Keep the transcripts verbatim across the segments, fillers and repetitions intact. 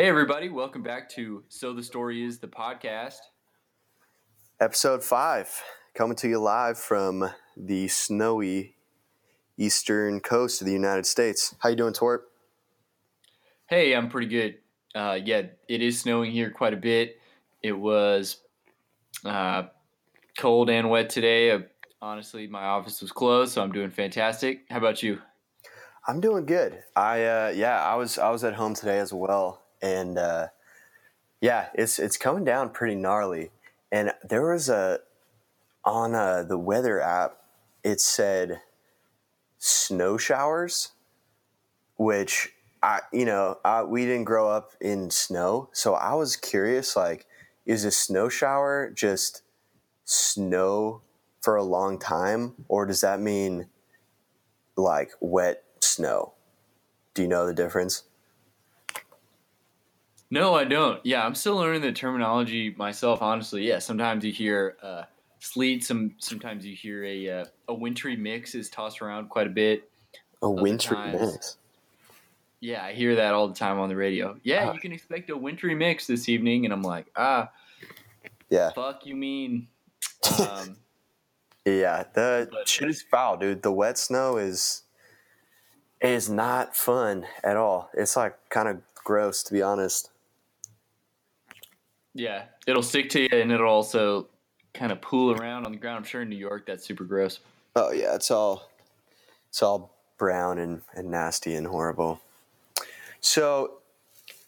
Hey everybody, welcome back to So the Story Is, the podcast. Episode five, coming to you live from the snowy eastern coast of the United States. How you doing, Torp? Hey, I'm pretty good. Uh, yeah, it is snowing here quite a bit. It was uh, cold and wet today. I, honestly, my office was closed, so I'm doing fantastic. How about you? I'm doing good. I uh, yeah, I was I was at home today as well. And uh, yeah, it's it's coming down pretty gnarly. And there was a on uh, the weather app, it said snow showers, which I you know I, we didn't grow up in snow, so I was curious. Like, is a snow shower just snow for a long time, or does that mean like wet snow? Do you know the difference? No, I don't. Yeah, I'm still learning the terminology myself, honestly. Yeah, sometimes you hear uh, sleet. Some sometimes you hear a uh, a wintry mix is tossed around quite a bit. A Other wintry times, mix. Yeah, I hear that all the time on the radio. Yeah, ah. You can expect a wintry mix this evening, and I'm like, ah, yeah. Fuck you mean? Um, yeah, the but, shit is foul, dude. The wet snow is is not fun at all. It's like kind of gross, to be honest. Yeah, it'll stick to you, and it'll also kind of pool around on the ground. I'm sure in New York that's super gross. Oh yeah, it's all it's all brown and, and nasty and horrible. So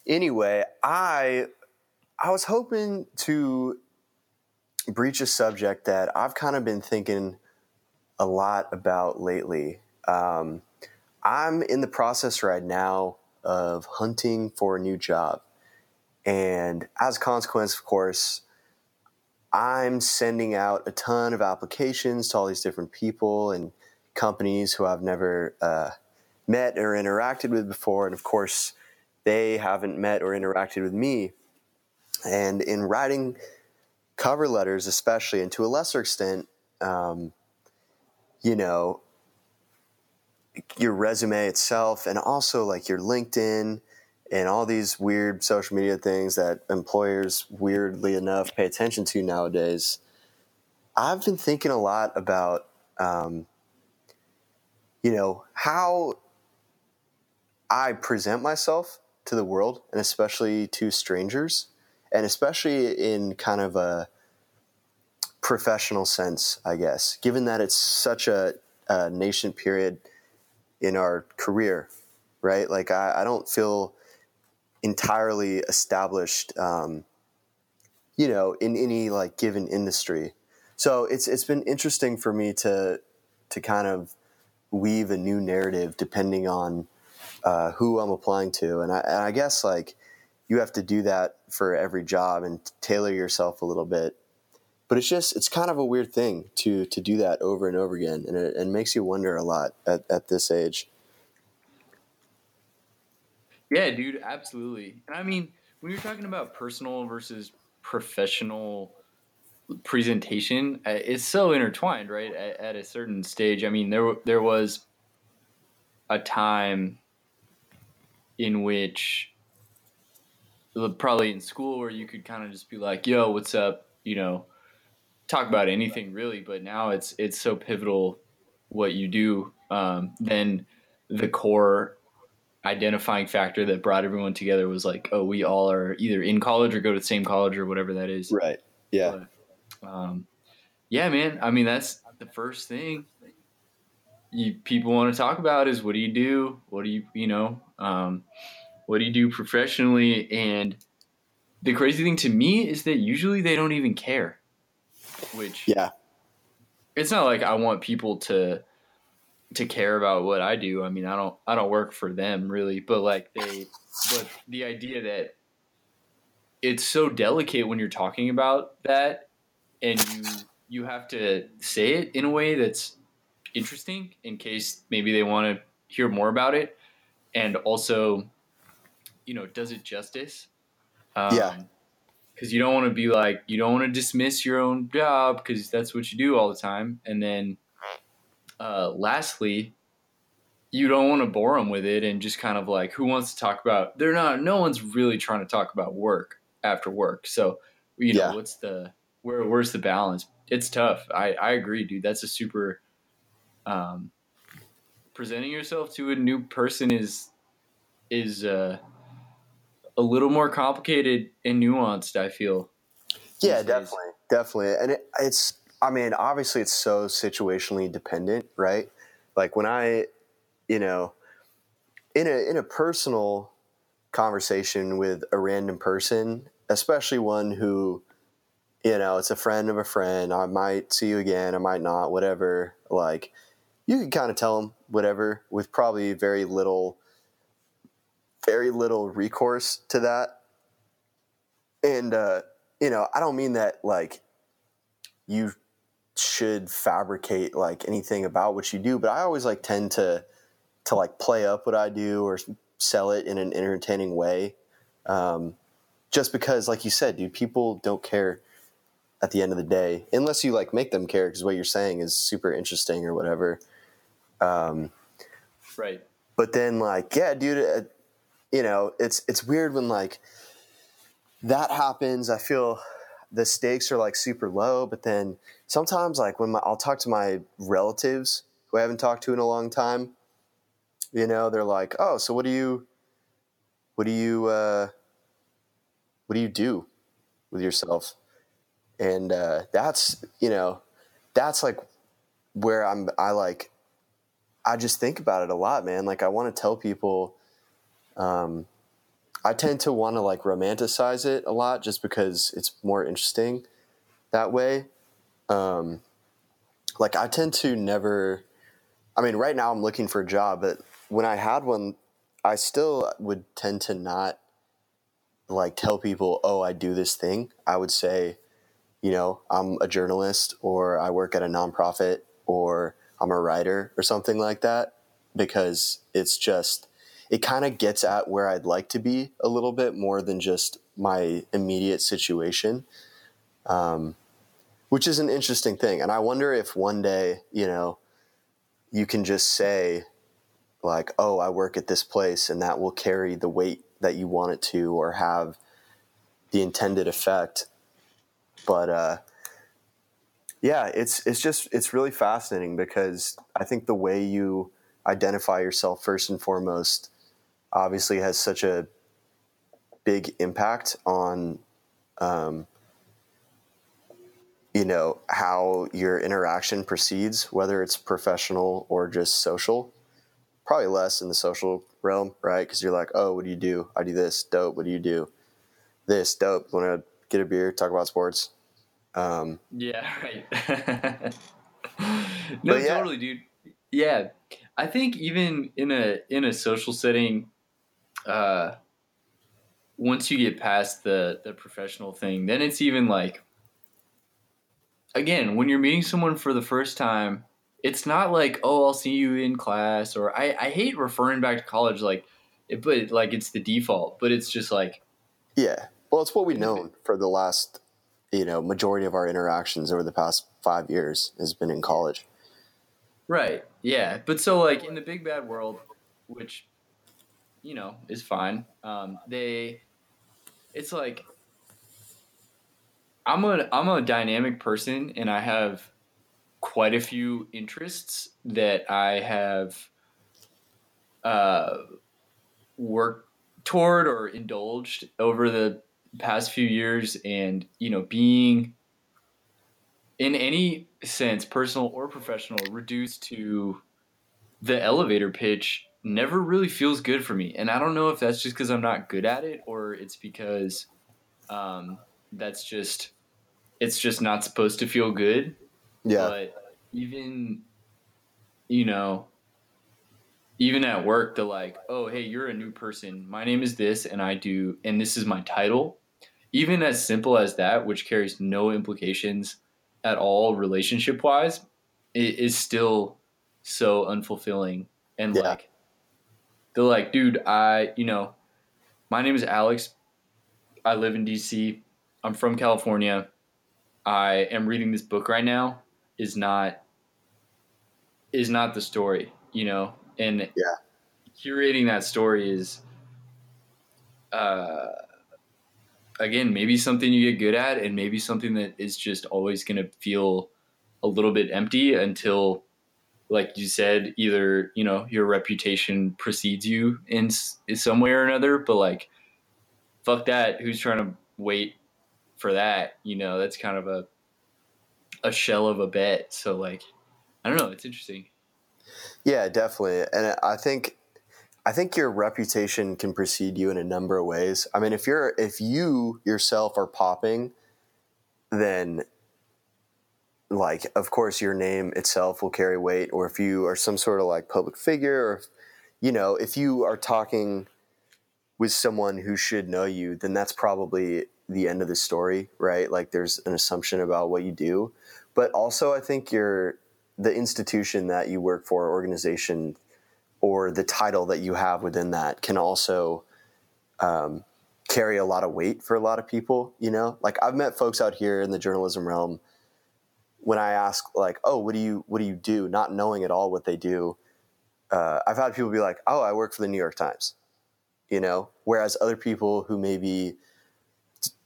anyway, I I was hoping to breach a subject that I've kind of been thinking a lot about lately. Um, I'm in the process right now of hunting for a new job. And as a consequence, of course, I'm sending out a ton of applications to all these different people and companies who I've never uh, met or interacted with before. And of course, they haven't met or interacted with me. And in writing cover letters, especially, and to a lesser extent, um, you know, your resume itself, and also like your LinkedIn and all these weird social media things that employers, weirdly enough, pay attention to nowadays. I've been thinking a lot about, um, you know, how I present myself to the world, and especially to strangers, and especially in kind of a professional sense, I guess, given that it's such a, a nascent period in our career, right? Like I, I don't feel entirely established, um, you know, in any like given industry. So it's, it's been interesting for me to, to kind of weave a new narrative depending on, uh, who I'm applying to. And I, and I guess like you have to do that for every job and tailor yourself a little bit, but it's just, it's kind of a weird thing to, to do that over and over again. And it, it makes you wonder a lot at, at this age. Yeah, dude, absolutely. And I mean, when you're talking about personal versus professional presentation, it's so intertwined, right? At, at a certain stage. I mean, there, there was a time in which probably in school where you could kind of just be like, yo, what's up? You know, talk about anything really, but now it's it's so pivotal what you do. Um, then the core identifying factor that brought everyone together was like, oh, we all are either in college or go to the same college or whatever that is. Right. Yeah. But, um, yeah, man. I mean, that's the first thing you people want to talk about is what do you do? What do you, you know, um, what do you do professionally? And the crazy thing to me is that usually they don't even care. Which, yeah, it's not like I want people to to care about what I do. I mean, I don't I don't work for them really, but like they, but the idea that it's so delicate when you're talking about that, and you you have to say it in a way that's interesting in case maybe they want to hear more about it, and also, you know, does it justice? Um, yeah. Because you don't want to be like, you don't want to dismiss your own job because that's what you do all the time. And then uh, lastly, you don't want to bore them with it and just kind of like, who wants to talk about, they're not, no one's really trying to talk about work after work. So, you know, yeah. what's the, where, where's the balance? It's tough. I, I agree, dude. That's a super, um, presenting yourself to a new person is, is, uh, a little more complicated and nuanced, I feel. Yeah, definitely. Definitely. And it, it's, I mean, obviously it's so situationally dependent, right? Like when I, you know, in a in a personal conversation with a random person, especially one who, you know, it's a friend of a friend, I might see you again, I might not, whatever, like, you can kind of tell them whatever with probably very little, very little recourse to that. And, uh, you know, I don't mean that, like, you should fabricate, like, anything about what you do, but I always, like, tend to, to like play up what I do or sell it in an entertaining way. Um, just because, like you said, dude, people don't care at the end of the day, unless you like make them care. Cause what you're saying is super interesting or whatever. Um, right. But then like, yeah, dude, uh, you know, it's, it's weird when like that happens. I feel the stakes are like super low, but then sometimes like when my, I'll talk to my relatives who I haven't talked to in a long time, you know, they're like, oh, so what do you, what do you, uh, what do you do with yourself? And, uh, that's, you know, that's like where I'm, I like, I just think about it a lot, man. Like I want to tell people, um, I tend to want to like romanticize it a lot just because it's more interesting that way. Um, like I tend to never, I mean, right now I'm looking for a job, but when I had one, I still would tend to not like tell people, oh, I do this thing. I would say, you know, I'm a journalist or I work at a nonprofit or I'm a writer or something like that, because it's just, it kind of gets at where I'd like to be a little bit more than just my immediate situation, um, which is an interesting thing. And I wonder if one day, you know, you can just say like, oh, I work at this place, and that will carry the weight that you want it to or have the intended effect. But, uh, yeah, it's, it's just, it's really fascinating because I think the way you identify yourself first and foremost obviously has such a big impact on, um, you know, how your interaction proceeds, whether it's professional or just social. Probably less in the social realm, right? Because you're like, oh, what do you do? I do this, dope. What do you do? This, dope. Want to get a beer, talk about sports? Um, yeah, right. No, yeah. Totally, dude. Yeah, I think even in a in a social setting, uh, once you get past the the professional thing, then it's even like, again, when you're meeting someone for the first time, it's not like, oh, I'll see you in class, or I, I hate referring back to college, like, it, but like it's the default, but it's just like, yeah, well, it's what we've known for the last, you know, majority of our interactions over the past five years has been in college. Right. Yeah. But so like in the big bad world, which, you know, is fine. Um, they, it's like, I'm a I'm a dynamic person, and I have quite a few interests that I have uh, worked toward or indulged over the past few years. And, you know, being in any sense, personal or professional, reduced to the elevator pitch never really feels good for me. And I don't know if that's just because I'm not good at it, or it's because um, that's just, it's just not supposed to feel good. Yeah. But even, you know, even at work, they're like, oh, hey, you're a new person. My name is this, and I do, and this is my title. Even as simple as that, which carries no implications at all relationship wise, it is still so unfulfilling. And yeah. like, they're like, dude, I, you know, my name is Alex. I live in D C. I'm from California. I am reading this book right now is not, is not the story, you know? And yeah. curating that story is, uh, again, maybe something you get good at, and maybe something that is just always going to feel a little bit empty until, like you said, either, you know, your reputation precedes you in, in some way or another, but like, fuck that. Who's trying to wait for that? You know, that's kind of a, a shell of a bet. So like, I don't know. It's interesting. Yeah, definitely. And I think, I think your reputation can precede you in a number of ways. I mean, if you're, if you yourself are popping, then like, of course your name itself will carry weight. Or if you are some sort of like public figure, or, you know, if you are talking with someone who should know you, then that's probably the end of the story, right? Like there's an assumption about what you do, but also I think your, the institution that you work for, organization, or the title that you have within that can also um, carry a lot of weight for a lot of people, you know? Like I've met folks out here in the journalism realm when I ask like, oh, what do you, what do you do? Not knowing at all what they do. Uh, I've had people be like, oh, I work for the New York Times, you know? Whereas other people who maybe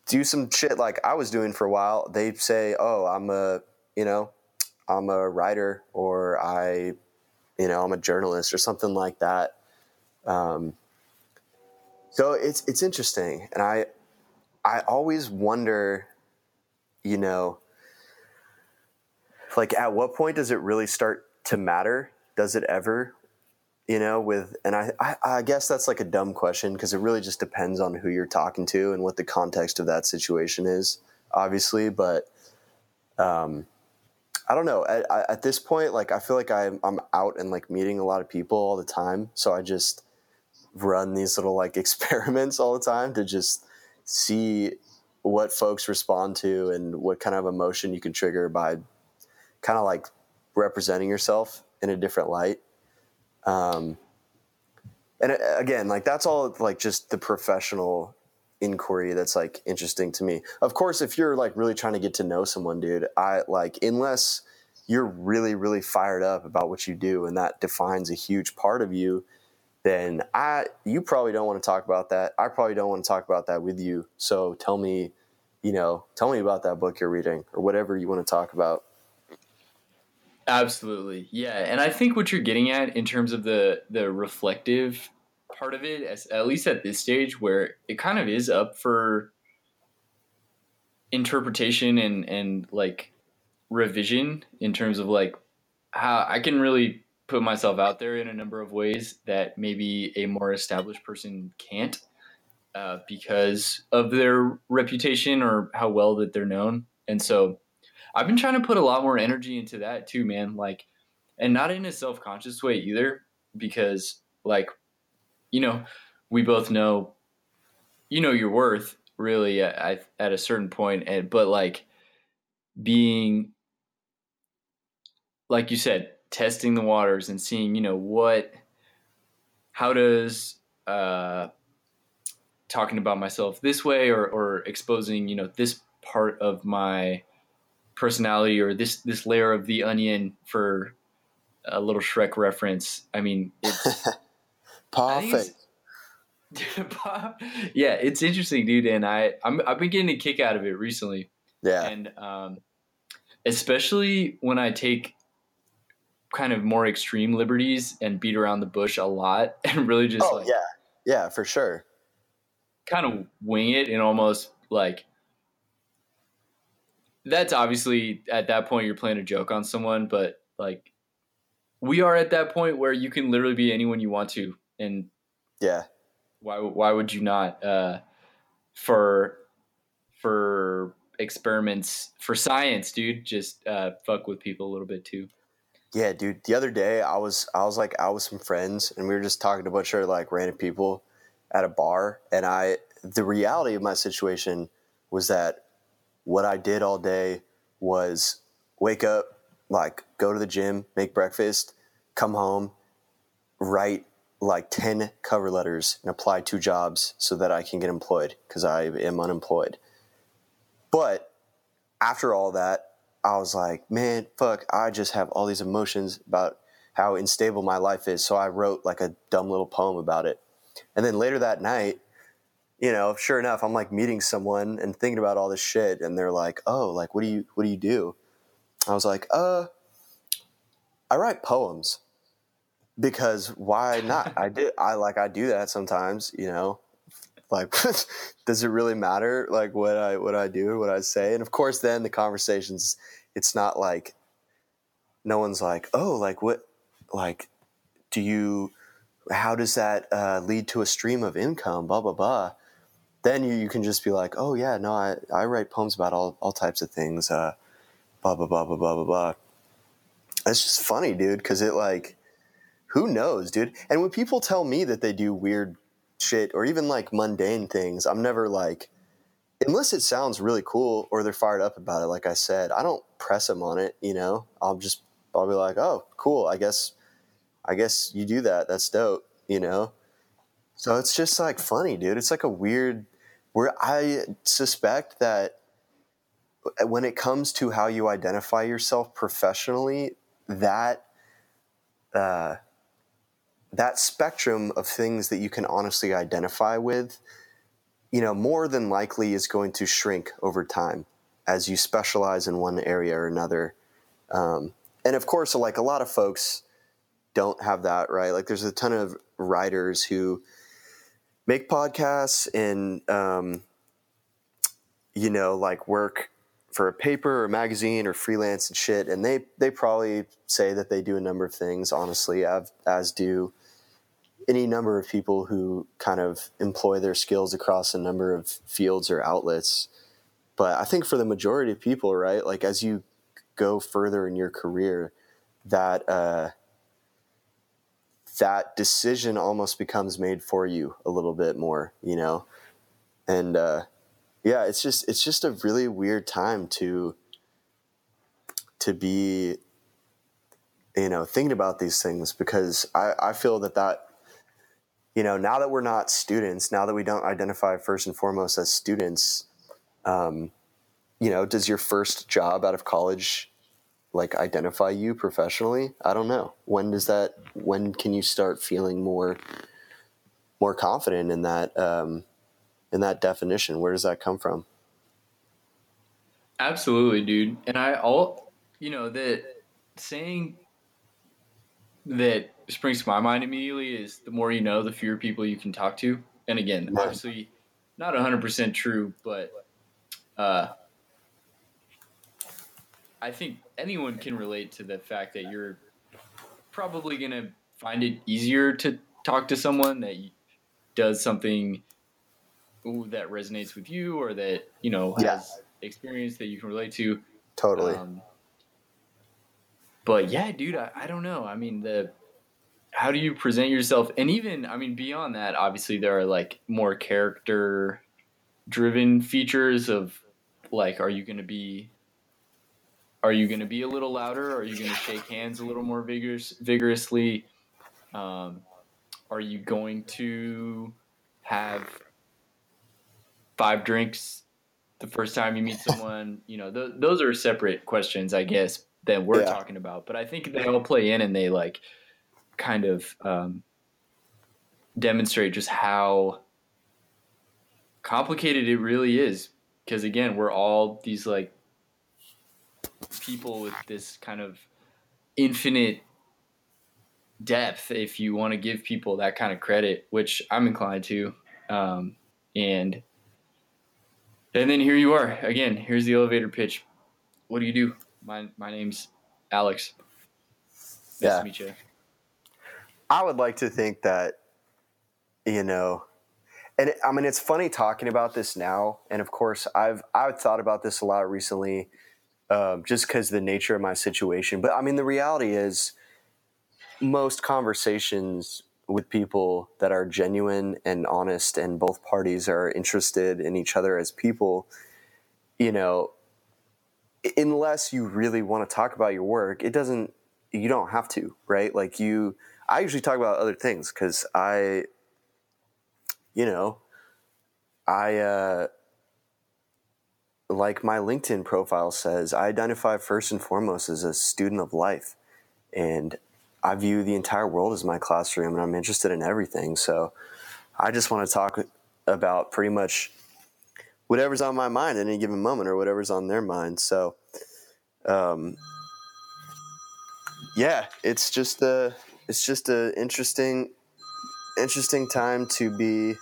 do some shit like I was doing for a while, they say, oh, I'm a, you know, I'm a writer, or I, you know, I'm a journalist or something like that. Um, so it's, it's interesting. And I, I always wonder, you know, like at what point does it really start to matter? Does it ever, you know, with, and I, I, I guess that's like a dumb question because it really just depends on who you're talking to and what the context of that situation is, obviously. But, um, I don't know. At, at this point, like, I feel like I'm, I'm out and like meeting a lot of people all the time. So I just run these little like experiments all the time to just see what folks respond to and what kind of emotion you can trigger by kind of like representing yourself in a different light. Um, and again, like that's all like just the professional inquiry that's like interesting to me. Of course, if you're like really trying to get to know someone, dude, I like, unless you're really, really fired up about what you do and that defines a huge part of you, then I, you probably don't want to talk about that. I probably don't want to talk about that with you. So tell me, you know, tell me about that book you're reading or whatever you want to talk about. Absolutely. Yeah. And I think what you're getting at in terms of the, the reflective part of it, as, at least at this stage, where it kind of is up for interpretation and, and like revision in terms of like how I can really put myself out there in a number of ways that maybe a more established person can't, uh, because of their reputation or how well that they're known. And so I've been trying to put a lot more energy into that too, man. Like, and not in a self-conscious way either, because like, you know, we both know, you know, your worth really at, at a certain point. And, but like being, like you said, testing the waters and seeing, you know, what, how does, uh, talking about myself this way or, or exposing, you know, this part of my personality or this, this layer of the onion, for a little Shrek reference. I mean, it's, Perfect. It's, yeah, it's interesting, dude, and I I'm, I've been getting a kick out of it recently. Yeah, and um, especially when I take kind of more extreme liberties and beat around the bush a lot, and really just oh, like yeah, yeah, for sure, kind of wing it and almost like that's obviously at that point you're playing a joke on someone, but like we are at that point where you can literally be anyone you want to. And yeah, why why would you not, uh, for, for experiments, for science, dude, just, uh, fuck with people a little bit too. Yeah, dude. The other day I was, I was like out with some friends and we were just talking to a bunch of like random people at a bar. And I, the reality of my situation was that what I did all day was wake up, like go to the gym, make breakfast, come home, write like ten cover letters and apply two jobs so that I can get employed because I am unemployed. But after all that, I was like, man, fuck, I just have all these emotions about how unstable my life is. So I wrote like a dumb little poem about it. And then later that night, you know, sure enough, I'm like meeting someone and thinking about all this shit. And they're like, oh, like, what do you, what do you do? I was like, uh, I write poems because why not? I do. I like, I do that sometimes, you know, like, does it really matter? Like what I, what I do, what I say. And of course, then the conversations, it's not like, no one's like, oh, like what, like, do you, how does that uh, lead to a stream of income, blah, blah, blah. Then you, you can just be like, oh, yeah, no, I, I write poems about all, all types of things, uh, blah, blah, blah, blah, blah, blah, blah. It's just funny, dude, because it like, who knows, dude? And when people tell me that they do weird shit or even like mundane things, I'm never like, unless it sounds really cool or they're fired up about it, like I said, I don't press them on it, you know? I'll just, I'll be like, oh, cool, I guess I guess you do that. That's dope, you know? So it's just like funny, dude. It's like a weird where I suspect that when it comes to how you identify yourself professionally, that, uh, that spectrum of things that you can honestly identify with, you know, more than likely is going to shrink over time as you specialize in one area or another. Um, and of course, like a lot of folks don't have that, right? Like there's a ton of writers who make podcasts and, um, you know, like work for a paper or a magazine or freelance and shit. And they, they probably say that they do a number of things, honestly, as do any number of people who kind of employ their skills across a number of fields or outlets. But I think for the majority of people, right? Like as you go further in your career, that, uh, that decision almost becomes made for you a little bit more, you know? And, uh, yeah, it's just, it's just a really weird time to, to be, you know, thinking about these things because I, I feel that that, you know, now that we're not students, now that we don't identify first and foremost as students, um, you know, does your first job out of college like identify you professionally? I don't know. When does that, when can you start feeling more, more confident in that, um, in that definition? Where does that come from? Absolutely, dude. And I all, you know, that saying that springs to my mind immediately is the more you know, the fewer people you can talk to. And again, yeah. Obviously not a hundred percent true, but, uh, I think anyone can relate to the fact that you're probably going to find it easier to talk to someone that does something that resonates with you or that, you know, has yes. experience that you can relate to. Totally. Um, but yeah, dude, I, I don't know. I mean, the, how do you present yourself? And even, I mean, beyond that, obviously there are like more character driven features of like, are you going to be, Are you going to be a little louder? Are you going to shake hands a little more vigorous, vigorously? Um, are you going to have five drinks the first time you meet someone? You know, th- those are separate questions, I guess, that we're yeah. talking about. But I think they all play in and they, like, kind of um, demonstrate just how complicated it really is. Because, again, we're all these, like, people with this kind of infinite depth, if you want to give people that kind of credit, which I'm inclined to. Um, and, and then here you are again, here's the elevator pitch. What do you do? My, my name's Alex. Nice yeah. to meet you. I would like to think that, you know, and it, I mean, it's funny talking about this now. And of course I've, I've thought about this a lot recently. Um, just because the nature of my situation. But I mean, the reality is most conversations with people that are genuine and honest and both parties are interested in each other as people, you know, unless you really want to talk about your work, it doesn't, you don't have to, right? Like you, I usually talk about other things because I, you know, I, uh, like my LinkedIn profile says, I identify first and foremost as a student of life. And I view the entire world as my classroom, and I'm interested in everything. So I just want to talk about pretty much whatever's on my mind at any given moment or whatever's on their mind. So, um, yeah, it's just a, it's just a interesting, interesting time to be,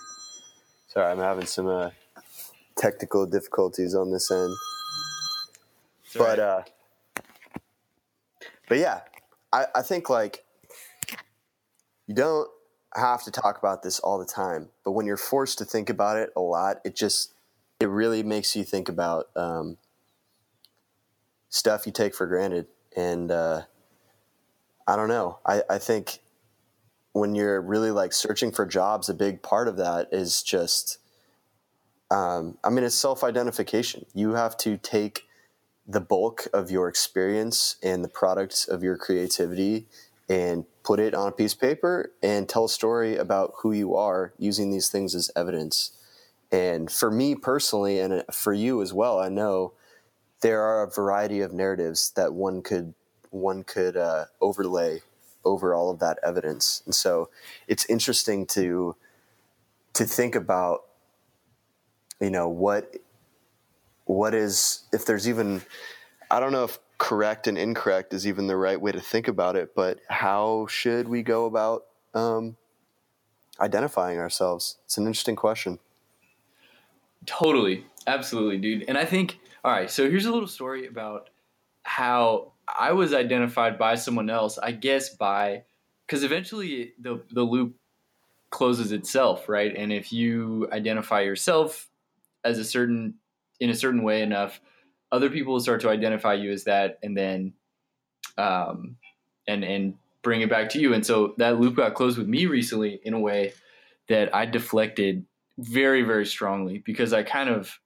sorry, I'm having some, uh, technical difficulties on this end, it's but, right. uh, but yeah, I, I think like you don't have to talk about this all the time, but when you're forced to think about it a lot, it just, it really makes you think about um, stuff you take for granted. And uh, I don't know. I, I think when you're really like searching for jobs, a big part of that is just, um, I mean, it's self-identification. You have to take the bulk of your experience and the products of your creativity and put it on a piece of paper and tell a story about who you are using these things as evidence. And for me personally, and for you as well, I know there are a variety of narratives that one could one could uh, overlay over all of that evidence. And so it's interesting to to think about, you know, what what is, if there's even, I don't know if correct and incorrect is even the right way to think about it, but how should we go about um, identifying ourselves? It's an interesting question. Totally. Absolutely, dude. And I think, all right, so here's a little story about how I was identified by someone else, I guess by, because eventually the, the loop closes itself, right? And if you identify yourself as a certain, in a certain way enough, other people will start to identify you as that, and then, um, and, and bring it back to you. And so that loop got closed with me recently in a way that I deflected very, very strongly, because I kind of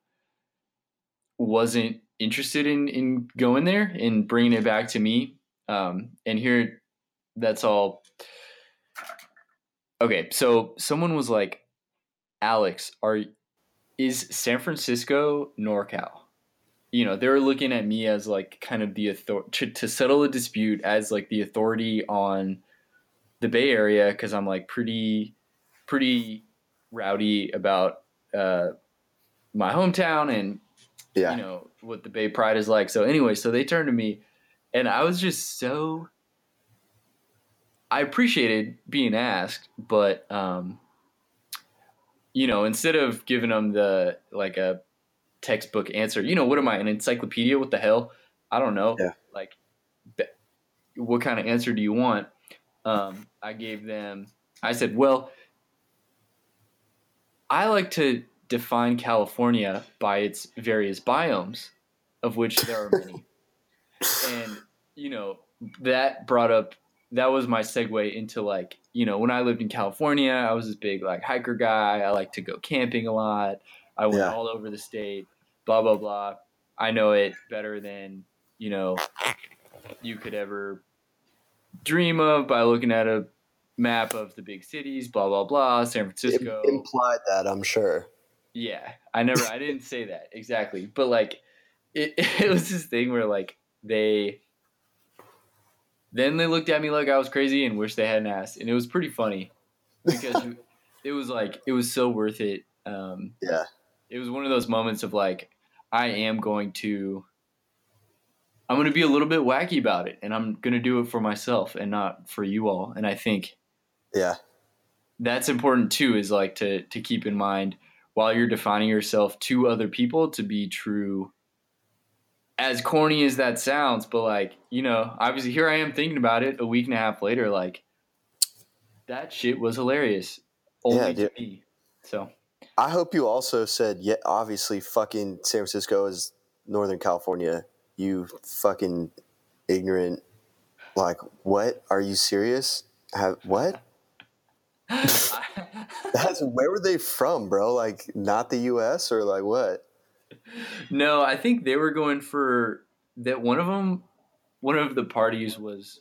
wasn't interested in, in going there and bringing it back to me. Um, and here, that's all. Okay. So someone was like, Alex, are, is San Francisco NorCal? You know, they were looking at me as like kind of the author to, to settle a dispute as like the authority on the Bay Area. 'Cause I'm like pretty, pretty, rowdy about uh my hometown and yeah. you know what the Bay Pride is like. So anyway, so they turned to me, and I was just so I appreciated being asked, but um you know, instead of giving them the like a textbook answer, you know, what am I, an encyclopedia? What the hell? I don't know. Yeah. Like what kind of answer do you want? Um I gave them I said, well, I like to define California by its various biomes, of which there are many. And, you know, that brought up, that was my segue into like, you know, when I lived in California, I was this big like hiker guy. I like to go camping a lot. I went yeah. all over the state, blah, blah, blah. I know it better than, you know, you could ever dream of by looking at a map of the big cities, blah, blah, blah, San Francisco. It implied that, I'm sure. Yeah, I never, I didn't say that exactly. But like, it, it was this thing where like they, then they looked at me like I was crazy and wished they hadn't asked. And it was pretty funny because it was like, it was so worth it. Um, yeah. It was one of those moments of like, I am going to, I'm going to be a little bit wacky about it, and I'm going to do it for myself and not for you all. And I think, yeah, that's important too, is like to, to keep in mind while you're defining yourself to other people to be true, as corny as that sounds. But like, you know, obviously here I am thinking about it a week and a half later, like that shit was hilarious only yeah, to me. So I hope you also said, yeah, obviously fucking San Francisco is Northern California. You fucking ignorant. Like, what? Are you serious? Have what? That's where were they from, bro? Like not the U S or like what? No, I think they were going for that. One of them, one of the parties was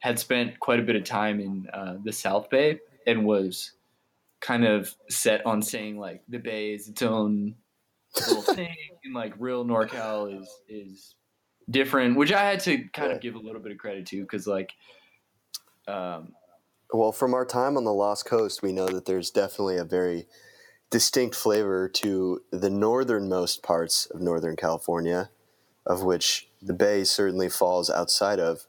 had spent quite a bit of time in uh, the South Bay and was kind of set on saying like the Bay is its own little thing, and like real NorCal is is different, which I had to kind of give a little bit of credit to, because like Um, well, from our time on the Lost Coast, we know that there's definitely a very distinct flavor to the northernmost parts of Northern California, of which the Bay certainly falls outside of.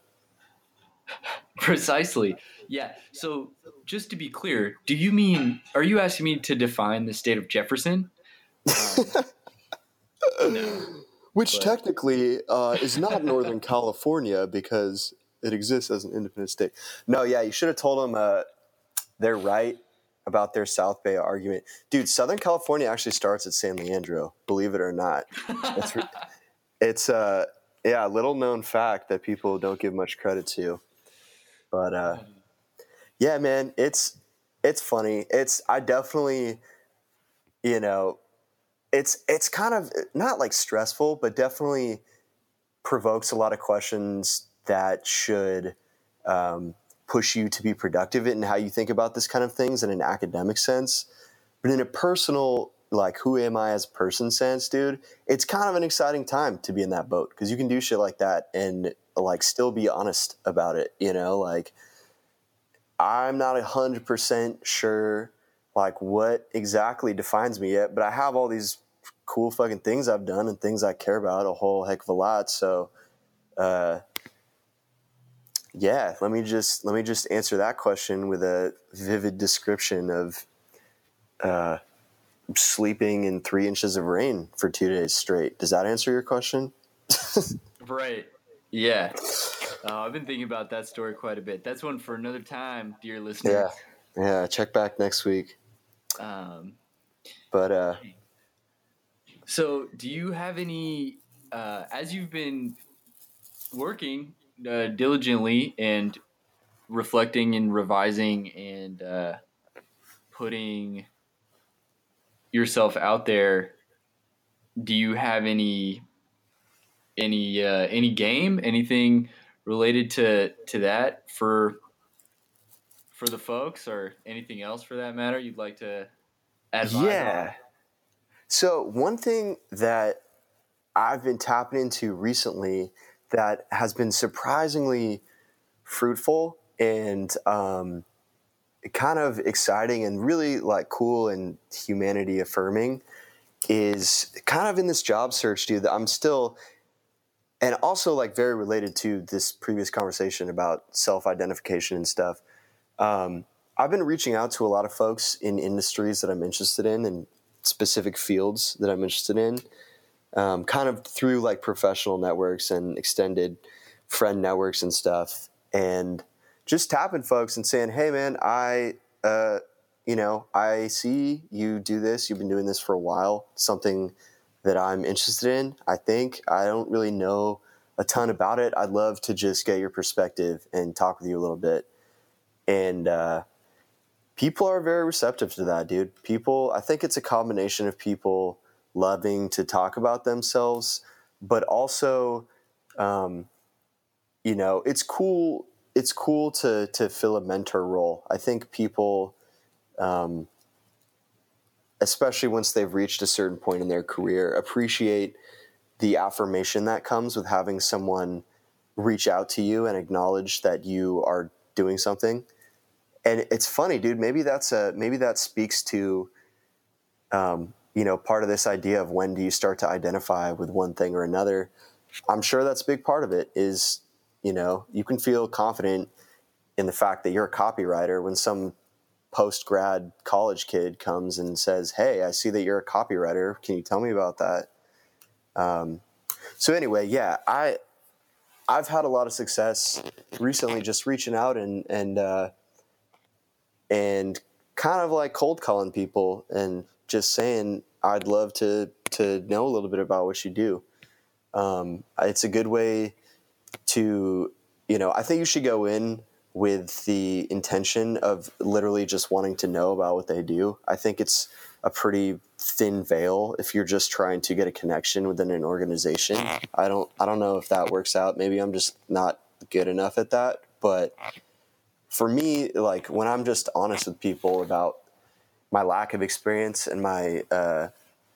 Precisely. Yeah. So just to be clear, do you mean, are you asking me to define the state of Jefferson? Um, no, Which but. technically uh, is not Northern California because it exists as an independent state. No, yeah, you should have told them uh, they're right about their South Bay argument. Dude, Southern California actually starts at San Leandro, believe it or not. It's, re- it's uh, yeah, a little-known fact that people don't give much credit to. But uh, yeah, man, it's it's funny. It's I definitely, you know, it's it's kind of not like stressful, but definitely provokes a lot of questions that should um, push you to be productive in how you think about this kind of things in an academic sense. But in a personal, like, who am I as a person sense, dude, it's kind of an exciting time to be in that boat because you can do shit like that and like still be honest about it, you know, like I'm not a hundred percent sure like what exactly defines me yet, but I have all these cool fucking things I've done and things I care about a whole heck of a lot. So, uh, yeah, let me just, let me just answer that question with a vivid description of, uh, sleeping in three inches of rain for two days straight. Does that answer your question? Right. Yeah. Uh, I've been thinking about that story quite a bit. That's one for another time, dear listeners. Yeah. Yeah. Check back next week. Um, but, uh, so do you have any, uh, as you've been working, uh, diligently and reflecting and revising and, uh, putting yourself out there, do you have any, Any uh, any game, anything related to, to that for for the folks, or anything else for that matter you'd like to add? Yeah. On? So one thing that I've been tapping into recently that has been surprisingly fruitful and um, kind of exciting and really like cool and humanity affirming is kind of in this job search, dude, that I'm still. And also, like, very related to this previous conversation about self-identification and stuff. Um, I've been reaching out to a lot of folks in industries that I'm interested in and specific fields that I'm interested in, um, kind of through, like, professional networks and extended friend networks and stuff. And just tapping folks and saying, hey, man, I, uh, you know, I see you do this. You've been doing this for a while, something that I'm interested in. I think I don't really know a ton about it. I'd love to just get your perspective and talk with you a little bit. And uh, people are very receptive to that, dude. People, I think it's a combination of people loving to talk about themselves, but also, um, you know, it's cool. It's cool to to fill a mentor role. I think people. Um, especially once they've reached a certain point in their career, appreciate the affirmation that comes with having someone reach out to you and acknowledge that you are doing something. And it's funny, dude, maybe that's a, maybe that speaks to, um, you know, part of this idea of when do you start to identify with one thing or another. I'm sure that's a big part of it is, you know, you can feel confident in the fact that you're a copywriter when some post-grad college kid comes and says, hey, I see that you're a copywriter. Can you tell me about that? Um, so anyway, yeah, I, I've had a lot of success recently just reaching out and, and, uh, and kind of like cold calling people and just saying, I'd love to, to know a little bit about what you do. Um, it's a good way to, you know, I think you should go in with the intention of literally just wanting to know about what they do. I think it's a pretty thin veil if you're just trying to get a connection within an organization. I don't I don't know if that works out. Maybe I'm just not good enough at that. But for me, like when I'm just honest with people about my lack of experience and my uh,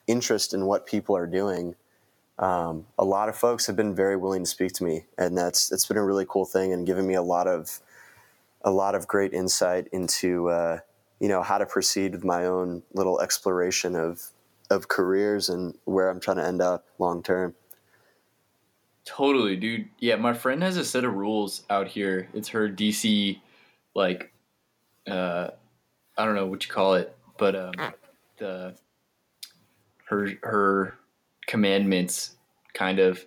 interest in what people are doing, um, a lot of folks have been very willing to speak to me. And that's it's been a really cool thing and given me a lot of a lot of great insight into, uh, you know, how to proceed with my own little exploration of, of careers and where I'm trying to end up long term. Totally, dude. Yeah, my friend has a set of rules out here. It's her D C, like, uh, I don't know what you call it, but um, the her her commandments, kind of.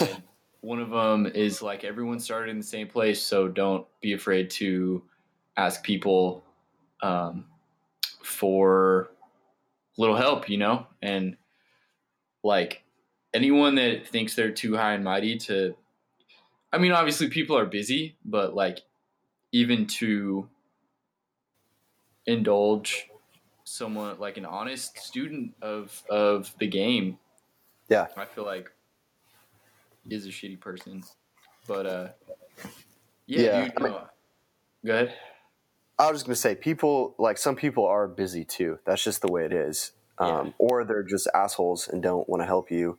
And one of them is like, everyone started in the same place, so don't be afraid to ask people um, for a little help, you know? And like, anyone that thinks they're too high and mighty to, I mean, obviously people are busy, but like, even to indulge someone like an honest student of, of the game. Yeah. I feel like is a shitty person, but, uh, yeah, yeah. Dude, no. I mean, go ahead. I was just going to say, people, like, some people are busy too. That's just the way it is. Um, yeah. Or they're just assholes and don't want to help you.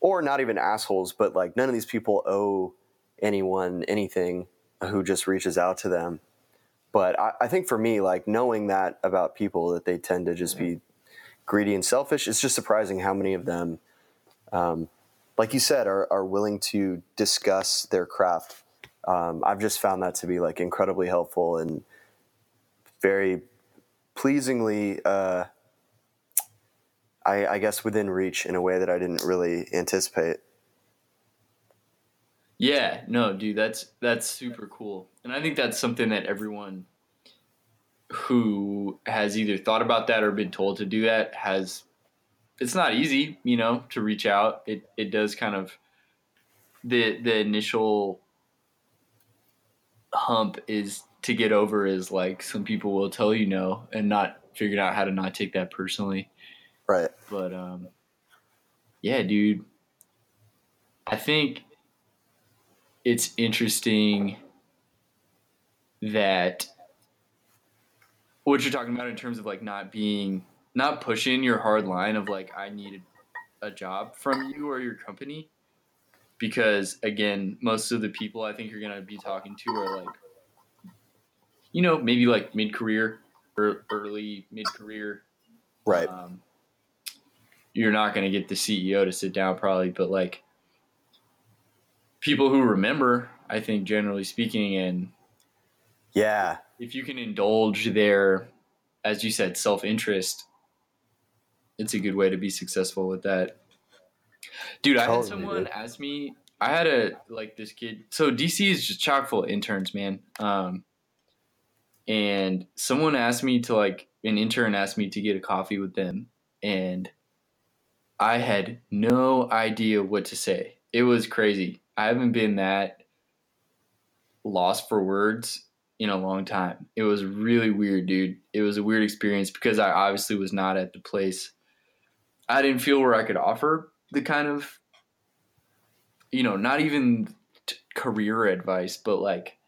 Or not even assholes, but like, none of these people owe anyone anything who just reaches out to them. But I, I think for me, like, knowing that about people, that they tend to just be greedy and selfish, it's just surprising how many of them, um, like you said, are, are willing to discuss their craft. Um, I've just found that to be like incredibly helpful and very pleasingly, uh, I, I guess, within reach in a way that I didn't really anticipate. Yeah, no, dude, that's that's super cool. And I think that's something that everyone who has either thought about that or been told to do that has, it's not easy, you know, to reach out. It it does kind of, the the initial hump is to get over is like, some people will tell you no and not figuring out how to not take that personally. Right. But, um, yeah, dude, I think it's interesting that what you're talking about in terms of like not being, not pushing your hard line of like, I need a job from you or your company, because again, most of the people I think you're going to be talking to are like, you know, maybe like mid-career or early mid-career. Right. Um, you're not going to get the C E O to sit down probably, but like people who remember, I think generally speaking, and yeah, if you can indulge their, as you said, self-interest, it's a good way to be successful with that. Dude, I totally had someone dude. ask me, I had a, like this kid, so D C is just chock full of interns, man. Um, and someone asked me to like, an intern asked me to get a coffee with them, and I had no idea what to say. It was crazy. I haven't been that lost for words in a long time. It was really weird, dude. It was a weird experience because I obviously was not at the place. I didn't feel where I could offer the kind of, you know, not even t- career advice, but like,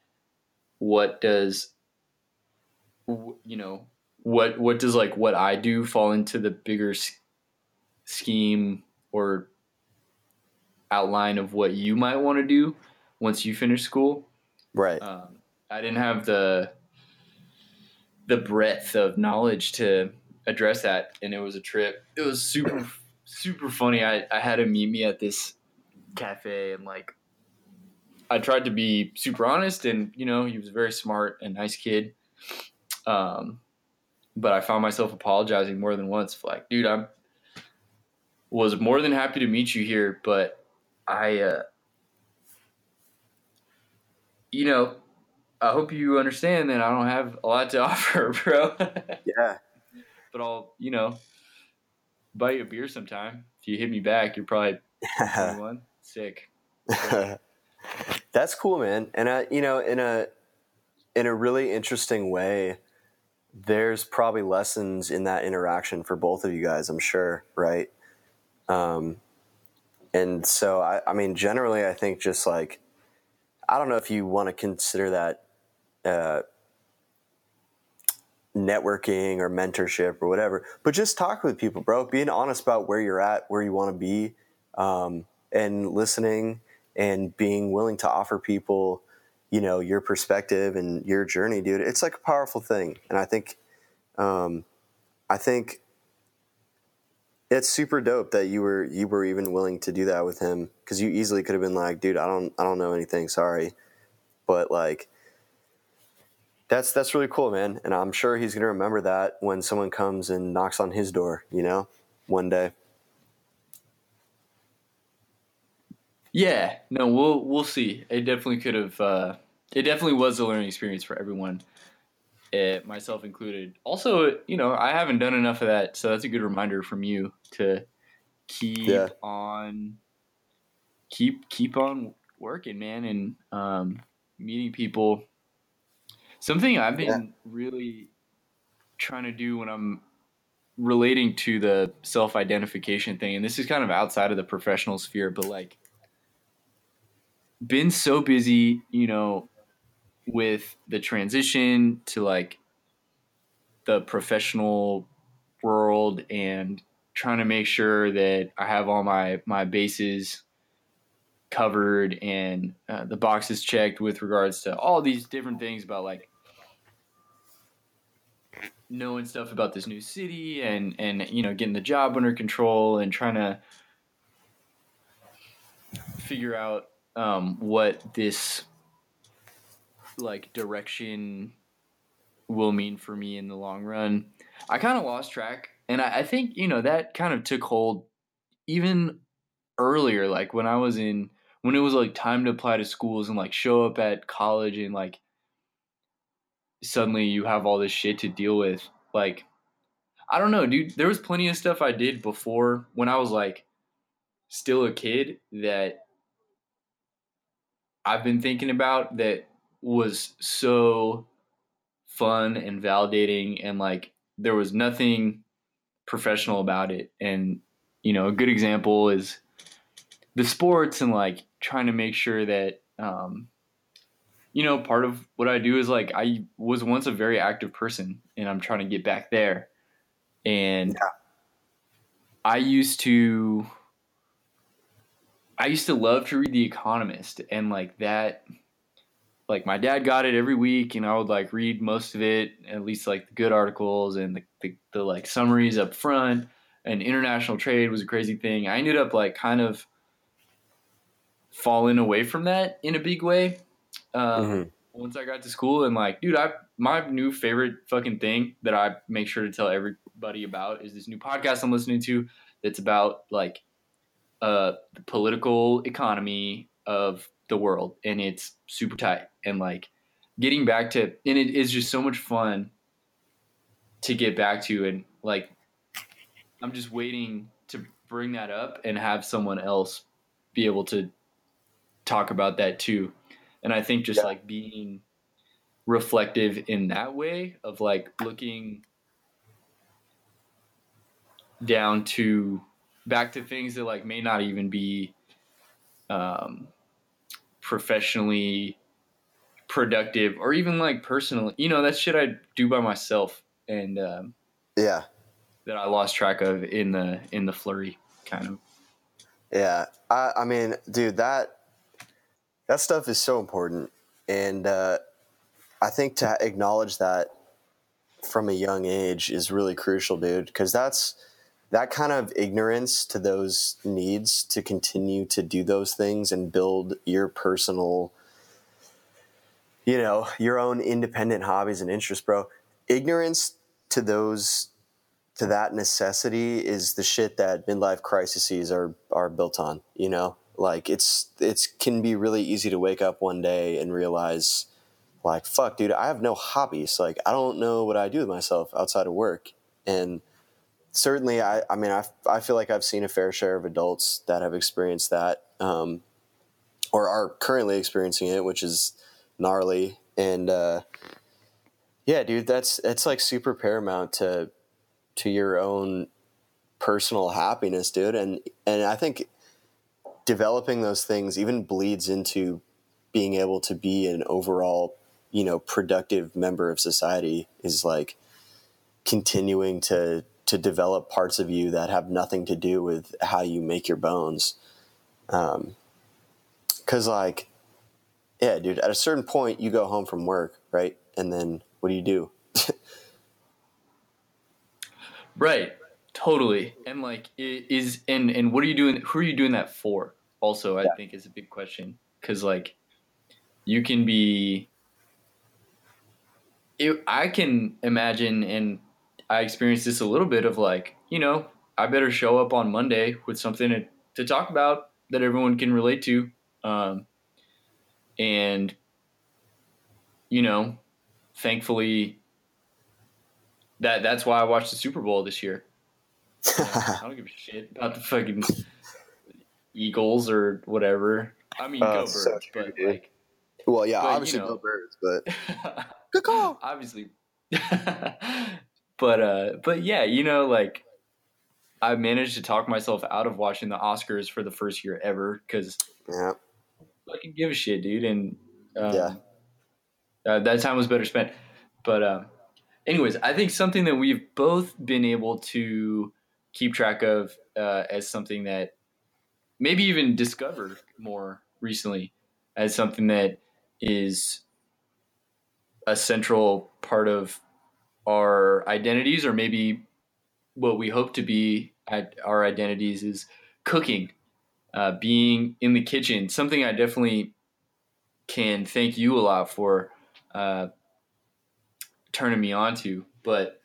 what does, you know, what, what does like what I do fall into the bigger s- scheme or outline of what you might want to do once you finish school. Right. Um, I didn't have the, the breadth of knowledge to address that. And it was a trip. It was super, super funny. I, I had him meet me at this cafe, and like, I tried to be super honest, and, you know, he was very smart and nice kid. Um, but I found myself apologizing more than once. Like, dude, I'm, was more than happy to meet you here, but I, uh, you know, I hope you understand that I don't have a lot to offer, bro. Yeah. But I'll, you know, buy you a beer sometime. If you hit me back, you're probably twenty-one. Sick. That's cool, man. And I, you know, in a, in a really interesting way, there's probably lessons in that interaction for both of you guys, I'm sure. Right. Um, and so, I, I mean, generally, I think just like, I don't know if you want to consider that, uh, networking or mentorship or whatever, but just talk with people, bro, being honest about where you're at, where you want to be, um, and listening and being willing to offer people, you know, your perspective and your journey, dude, it's like a powerful thing. And I think, um, I think it's super dope that you were, you were even willing to do that with him. Cause you easily could have been like, dude, I don't, I don't know anything. Sorry. But like, that's, that's really cool, man. And I'm sure he's going to remember that when someone comes and knocks on his door, you know, one day. Yeah, no, we'll we'll see. It definitely could have. Uh, it definitely was a learning experience for everyone, it, myself included. Also, you know, I haven't done enough of that, so that's a good reminder from you to keep yeah. on, keep keep on working, man, and um, meeting people. Something I've been yeah. really trying to do when I'm relating to the self-identification thing, and this is kind of outside of the professional sphere, but like. Been so busy, you know, with the transition to like the professional world and trying to make sure that I have all my, my bases covered and uh, the boxes checked with regards to all these different things about like knowing stuff about this new city and, and, you know, getting the job under control and trying to figure out Um, what this like direction will mean for me in the long run. I kind of lost track. And I, I think, you know, that kind of took hold even earlier, like when I was in, when it was like time to apply to schools and like show up at college and like suddenly you have all this shit to deal with. Like, I don't know, dude, there was plenty of stuff I did before when I was like still a kid that I've been thinking about that was so fun and validating and like there was nothing professional about it. And, you know, a good example is the sports and like trying to make sure that, um, you know, part of what I do is like, I was once a very active person and I'm trying to get back there. And yeah. I used to, I used to love to read The Economist and like that, like my dad got it every week and I would like read most of it, at least like the good articles and the, the, the like summaries up front, and international trade was a crazy thing. I ended up like kind of falling away from that in a big way. Um, mm-hmm. Once I got to school and like, dude, I, my new favorite fucking thing that I make sure to tell everybody about is this new podcast I'm listening to. That's about like, uh the political economy of the world, and it's super tight and like getting back to, and it is just so much fun to get back to, and like I'm just waiting to bring that up and have someone else be able to talk about that too. And I think just yeah. like being reflective in that way of like looking down to back to things that like may not even be um, professionally productive or even like personally, you know, that shit I do by myself. And um, yeah, that I lost track of in the, in the flurry kind of. Yeah. I, I mean, dude, that, that stuff is so important. And uh, I think to acknowledge that from a young age is really crucial, dude. Cause that's, that kind of ignorance to those needs to continue to do those things and build your personal, you know, your own independent hobbies and interests, bro. Ignorance to those, to that necessity is the shit that midlife crises are, are built on, you know, like it's, it's can be really easy to wake up one day and realize like, fuck dude, I have no hobbies. Like, I don't know what I do with myself outside of work. And certainly, I, I mean, I, I feel like I've seen a fair share of adults that have experienced that um, or are currently experiencing it, which is gnarly. And uh, yeah, dude, that's it's like super paramount to to your own personal happiness, dude. And and I think developing those things even bleeds into being able to be an overall, you know, productive member of society, is like continuing to to develop parts of you that have nothing to do with how you make your bones. Um, cause like, Yeah, dude. At a certain point, you go home from work, right? And then what do you do? Right. Totally. And like, it is, and, and what are you doing? Who are you doing that for? Also, I yeah. think is a big question. Cause like you can be, it, I can imagine, and I experienced this a little bit of like, you know, I better show up on Monday with something to, to talk about that everyone can relate to. Um, and you know, thankfully that that's why I watched the Super Bowl this year. I don't give a shit about the fucking Eagles or whatever. I mean, uh, go Birds, so true, but dude. Like, well, yeah, but, obviously you know, go Birds, but good call, obviously. But uh, but yeah, you know, like I managed to talk myself out of watching the Oscars for the first year ever because yeah, I can give a shit, dude, and um, yeah, uh, that time was better spent. But um, anyways, I think something that we've both been able to keep track of uh, as something that maybe even discovered more recently as something that is a central part of our identities, or maybe what we hope to be at our identities, is cooking, uh, being in the kitchen. Something I definitely can thank you a lot for uh, turning me on to, but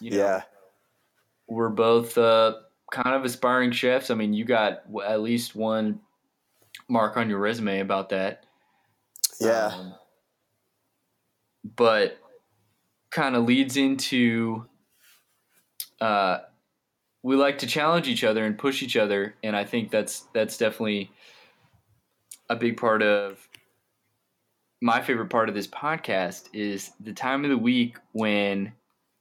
you know, yeah. We're both uh, kind of aspiring chefs. I mean, you got at least one mark on your resume about that. Yeah. Um, but kind of leads into uh, we like to challenge each other and push each other. And I think that's that's definitely a big part of my favorite part of this podcast is the time of the week when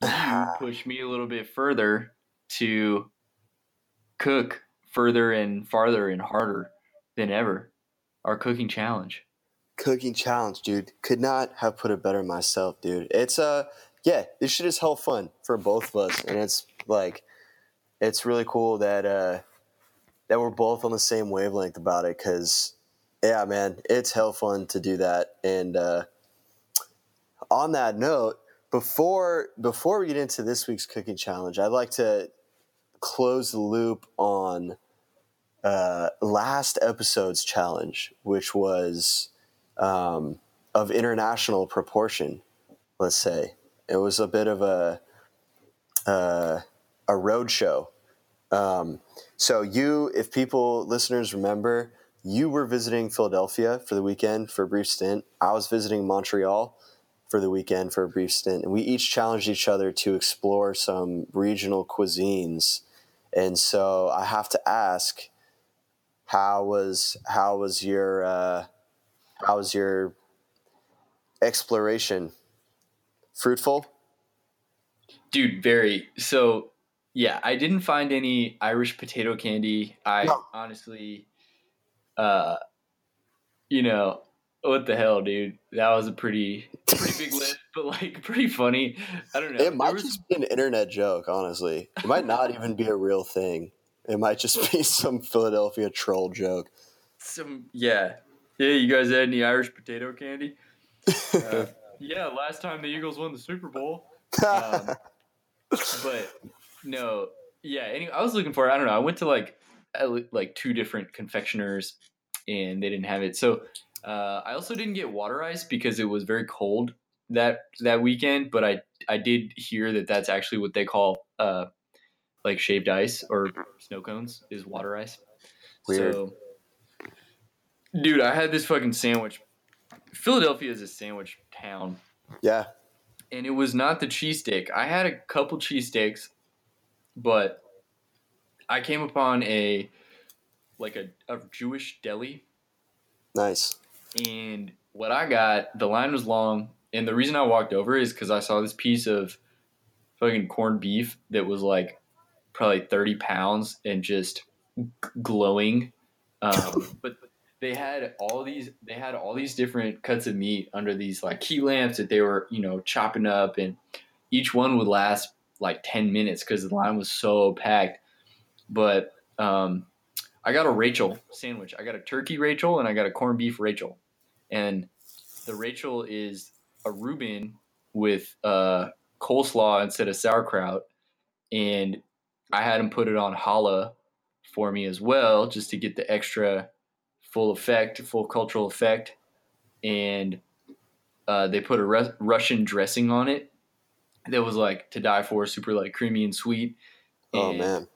you push me a little bit further to cook further and farther and harder than ever. Our cooking challenge. Cooking challenge, dude. Could not have put it better myself, dude. It's, uh, yeah, this shit is hell fun for both of us. And it's like, it's really cool that, uh, that we're both on the same wavelength about it. Cause yeah, man, it's hell fun to do that. And, uh, on that note, before, before we get into this week's cooking challenge, I'd like to close the loop on uh, last episode's challenge, which was um, of international proportion, let's say. It was a bit of a uh, a road show. Um, so you, if people, listeners, remember, you were visiting Philadelphia for the weekend for a brief stint. I was visiting Montreal for the weekend for a brief stint, and we each challenged each other to explore some regional cuisines. And so I have to ask, how was how was your uh, how was your exploration? Fruitful? Dude, very. So yeah, I didn't find any Irish potato candy. I no. honestly, uh, you know, what the hell, dude? That was a pretty pretty big lift, but like pretty funny. I don't know. It might was... just be an internet joke, honestly. It might not even be a real thing. It might just be some Philadelphia troll joke. Some yeah. Yeah, you guys had any Irish potato candy? Uh, yeah, last time the Eagles won the Super Bowl. Um, but no, yeah, anyway, I was looking for it. I don't know. I went to like like two different confectioners and they didn't have it. So Uh, I also didn't get water ice because it was very cold that that weekend, but I, I did hear that that's actually what they call uh, like shaved ice or snow cones is water ice. Weird. So, dude, I had this fucking sandwich. Philadelphia is a sandwich town. Yeah. And it was not the cheesesteak. I had a couple cheesesteaks, but I came upon a like a, a Jewish deli. Nice. And what I got, the line was long, and the reason I walked over is because I saw this piece of fucking corned beef that was like probably thirty pounds and just glowing. Um, but they had all these, they had all these different cuts of meat under these like heat lamps that they were, you know, chopping up, and each one would last like ten minutes because the line was so packed. But um, I got a Rachel sandwich. I got a turkey Rachel and I got a corned beef Rachel. And the Rachel is a Reuben with uh, coleslaw instead of sauerkraut. And I had him put it on challah for me as well, just to get the extra full effect, full cultural effect. And uh, they put a Ru- Russian dressing on it that was like to die for, super like creamy and sweet. And, oh, man.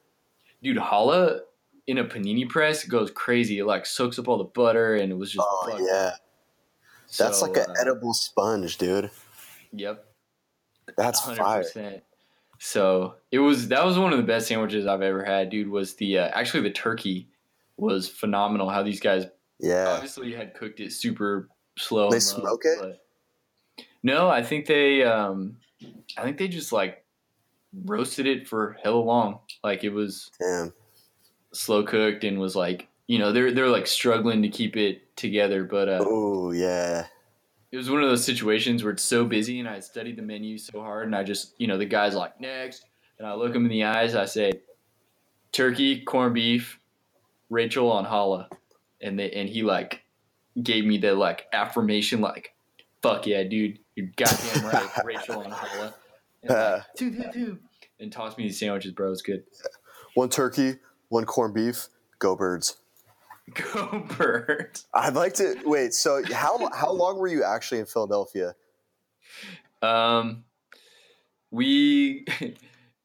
Dude, challah in a panini press goes crazy. It like soaks up all the butter, and it was just. Oh, butter. Yeah. That's so, like an uh, edible sponge, dude. Yep. That's one hundred percent. Fire. So it was, that was one of the best sandwiches I've ever had, dude, was the, uh, actually the turkey was phenomenal. How these guys yeah. obviously had cooked it super slow. They smoke it? No, I think they, um, I think they just like roasted it for hella long. Like it was Damn. slow cooked and was like, you know, they're, they're like struggling to keep it together, but, uh, oh yeah. It was one of those situations where it's so busy and I studied the menu so hard and I just, you know, the guy's like, next. And I look him in the eyes. I say, turkey, corned beef, Rachel on challah. And they, and he like gave me the like affirmation, like, fuck yeah, dude, you're goddamn right, Rachel on challah. And, uh, like, two, two, two, and tossed me these sandwiches, bro. It's good. One turkey, one corned beef, go birds. Go Bird. I'd like to wait. So how how long were you actually in Philadelphia? Um, we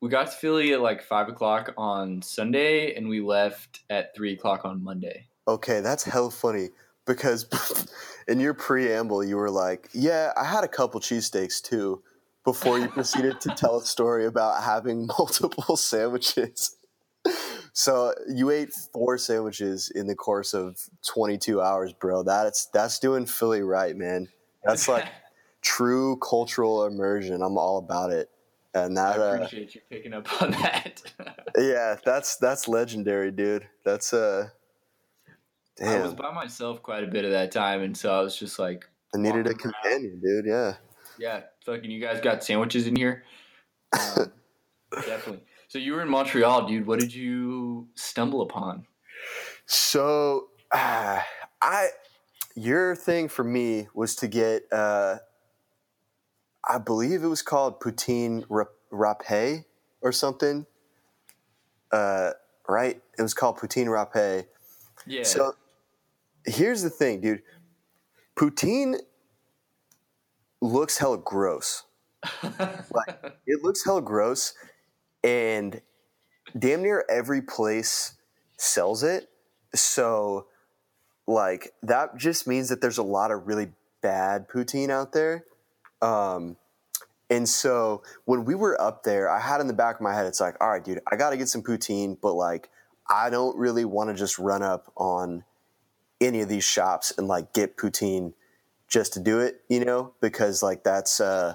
we got to Philly at like five o'clock on Sunday, and we left at three o'clock on Monday. Okay, that's hella funny because in your preamble you were like, "Yeah, I had a couple cheesesteaks too," before you proceeded to tell a story about having multiple sandwiches. So you ate four sandwiches in the course of twenty-two hours, bro. That's that's doing Philly right, man. That's like true cultural immersion. I'm all about it. And that, I appreciate uh, you picking up on that. Yeah, that's that's legendary, dude. That's uh, damn. I was by myself quite a bit of that time, and so I was just like, I needed a companion, dude. Yeah. Yeah, fucking. You guys got sandwiches in here? Um, definitely. So you were in Montreal, dude. What did you stumble upon? So uh, I, your thing for me was to get, uh, I believe it was called poutine râpée or something. Uh, right? It was called poutine râpée. Yeah. So here's the thing, dude. Poutine looks hella gross. Like, it looks hella gross. And damn near every place sells it. So, like, that just means that there's a lot of really bad poutine out there. Um, and so when we were up there, I had in the back of my head, it's like, all right, dude, I got to get some poutine. But, like, I don't really want to just run up on any of these shops and, like, get poutine just to do it, you know, because, like, that's – uh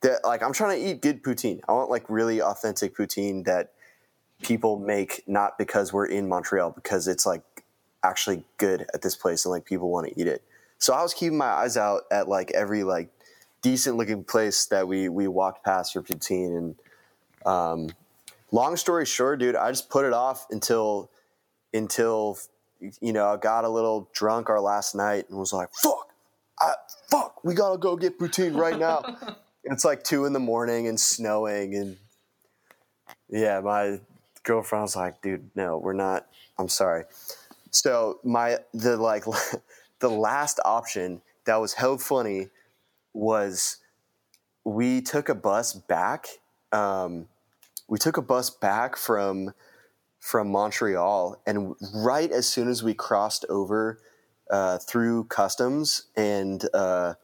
That, like, I'm trying to eat good poutine. I want, like, really authentic poutine that people make, not because we're in Montreal, because it's, like, actually good at this place and, like, people want to eat it. So I was keeping my eyes out at, like, every, like, decent-looking place that we we walked past for poutine. And um, long story short, dude, I just put it off until, until you know, I got a little drunk our last night and was like, fuck, I, fuck, we got to go get poutine right now. It's like two in the morning and snowing, and yeah, my girlfriend was like, "Dude, no, we're not. I'm sorry." So my the like the last option that was hella funny was we took a bus back. Um, we took a bus back from from Montreal, and right as soon as we crossed over uh, through customs and. Uh,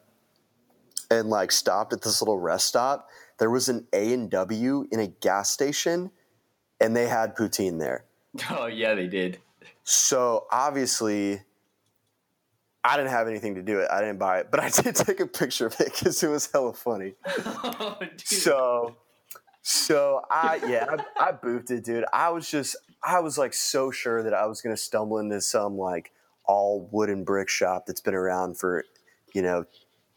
and like stopped at this little rest stop, there was an A and W in a gas station, and they had poutine there. Oh, yeah, they did. So obviously I didn't have anything to do with it. I didn't buy it, but I did take a picture of it because it was hella funny. Oh, dude. So, so I, yeah, I, I boofed it, dude. I was just, I was like so sure that I was going to stumble into some like all wood and brick shop that's been around for, you know,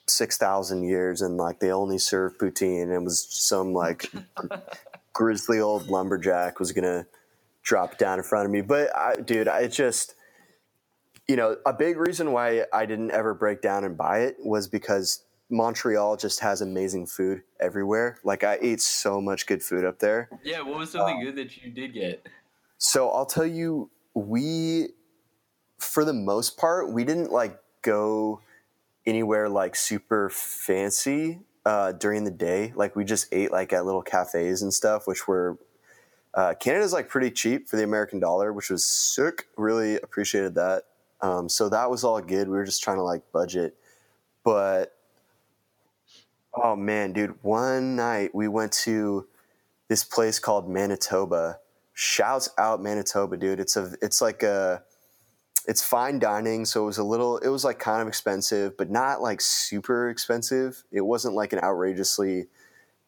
six thousand years, and like they only serve poutine, and it was some like gr- grizzly old lumberjack was gonna drop down in front of me. But I, dude, I just you know, a big reason why I didn't ever break down and buy it was because Montreal just has amazing food everywhere. Like, I ate so much good food up there. Yeah, what was something um, good that you did get? So I'll tell you, we, for the most part, we didn't, like, go anywhere, like, super fancy uh, during the day. Like, we just ate, like, at little cafes and stuff, which were uh, – Canada's, like, pretty cheap for the American dollar, which was sick. Really appreciated that. Um, so that was all good. We were just trying to, like, budget. But – oh, man, dude. One night we went to this place called Manitoba. Shouts out Manitoba, dude. It's a, it's like a, it's fine dining. So it was a little, it was like kind of expensive, but not like super expensive. It wasn't like an outrageously,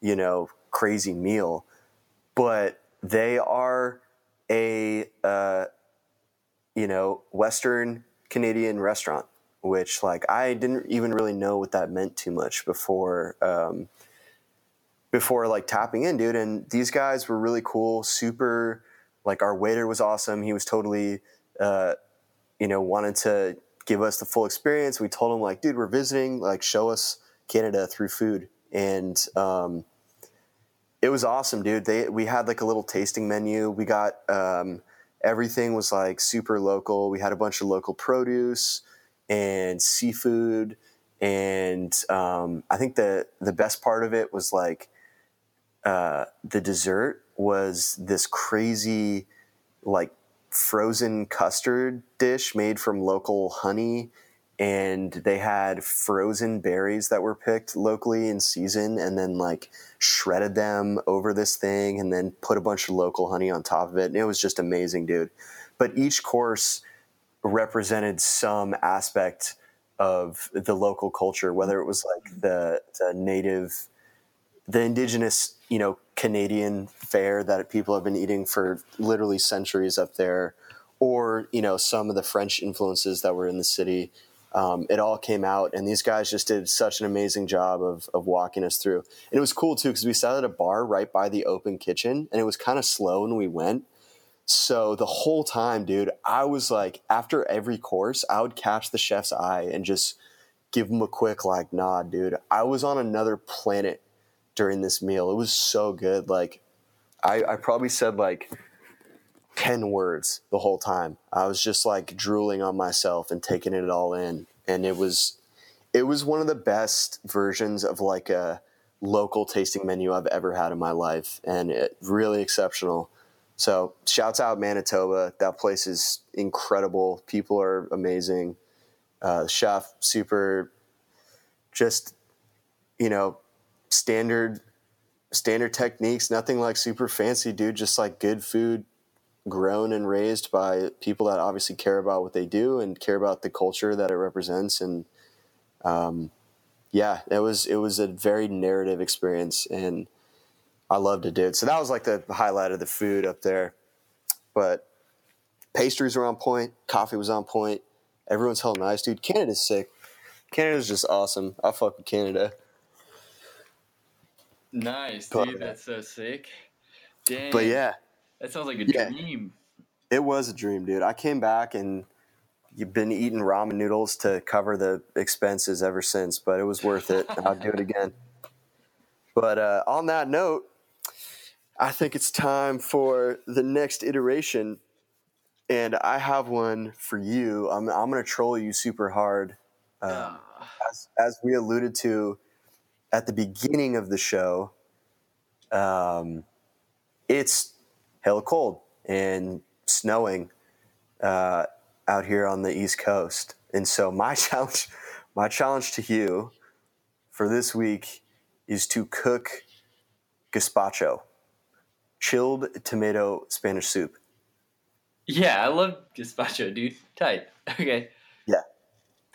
you know, crazy meal. But they are a, uh, you know, Western Canadian restaurant, which, like, I didn't even really know what that meant too much before, um, before like tapping in, dude. And these guys were really cool, super, like, our waiter was awesome. He was totally, uh, you know, wanted to give us the full experience. We told him, like, dude, we're visiting, like, show us Canada through food. And, um, it was awesome, dude. They, we had like a little tasting menu. We got, um, everything was like super local. We had a bunch of local produce and seafood, and um, I think the the best part of it was, like, uh, the dessert was this crazy, like, frozen custard dish made from local honey, and they had frozen berries that were picked locally in season and then, like, shredded them over this thing and then put a bunch of local honey on top of it, and it was just amazing, dude. But each course represented some aspect of the local culture, whether it was like the, the native, the indigenous, you know, Canadian fare that people have been eating for literally centuries up there, or, you know, some of the French influences that were in the city. Um, it all came out, and these guys just did such an amazing job of, of walking us through. And it was cool too, because we sat at a bar right by the open kitchen, and it was kind of slow when we went. So the whole time, dude, I was like, after every course, I would catch the chef's eye and just give him a quick, like, nod, dude. I was on another planet during this meal. It was so good. Like, I, I probably said like ten words the whole time. I was just like drooling on myself and taking it all in. And it was, it was one of the best versions of like a local tasting menu I've ever had in my life. And it really exceptional. So shouts out Manitoba. That place is incredible. People are amazing. Uh, chef, super, just, you know, standard, standard techniques, nothing like super fancy, dude, just like good food grown and raised by people that obviously care about what they do and care about the culture that it represents. And, um, yeah, it was, it was a very narrative experience, and I loved it, dude. So that was like the highlight of the food up there. But pastries were on point. Coffee was on point. Everyone's hella nice, dude. Canada's sick. Canada's just awesome. I fuck with Canada. Nice, but, dude. That's so sick. Damn. But yeah. That sounds like a yeah. dream. It was a dream, dude. I came back, and you've been eating ramen noodles to cover the expenses ever since, but it was worth it. I'll do it again. But uh, on that note, I think it's time for the next iteration, and I have one for you. I'm I'm gonna troll you super hard, um, uh. as, as we alluded to at the beginning of the show. Um, it's hella cold and snowing uh, out here on the East Coast, and so my challenge, my challenge to you for this week is to cook gazpacho, chilled tomato Spanish soup. Yeah, I love gazpacho, dude. Tight. Okay. Yeah.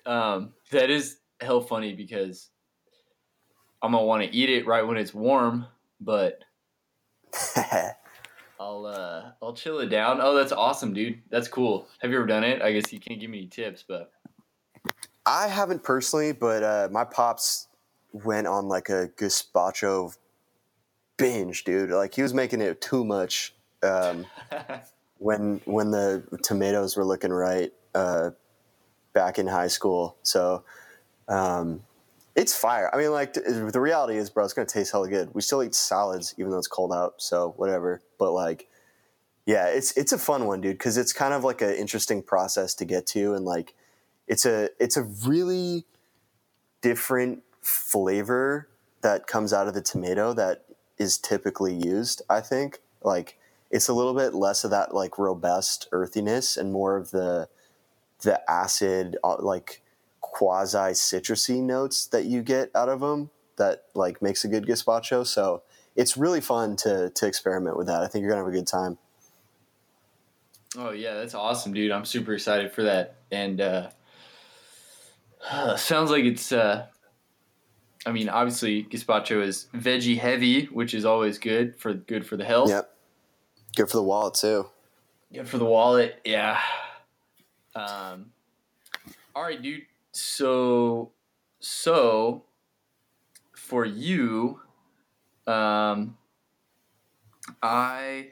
Um, that is hell funny, because I'm going to want to eat it right when it's warm, but I'll uh, I'll chill it down. Oh, that's awesome, dude. That's cool. Have you ever done it? I guess you can't give me any tips, but I haven't personally, but uh, my pops went on like a gazpacho binge, dude. Like, he was making it too much um, when when the tomatoes were looking right. Uh, back in high school. So um, it's fire. I mean, like, the reality is, bro, it's going to taste hella good. We still eat salads even though it's cold out, so whatever. But, like, yeah, it's it's a fun one, dude, because it's kind of like an interesting process to get to. And, like, it's a it's a really different flavor that comes out of the tomato that is typically used, I think. Like, it's a little bit less of that, like, robust earthiness and more of the the acid, like, quasi-citrusy notes that you get out of them that, like, makes a good gazpacho. So it's really fun to to experiment with that. I think you're going to have a good time. Oh, yeah, that's awesome, dude. I'm super excited for that. And uh, sounds like it's uh, – I mean, obviously, gazpacho is veggie-heavy, which is always good for good for the health. Yep. Good for the wallet, too. Good for the wallet, yeah. Um, all right, dude. So, so for you, um, I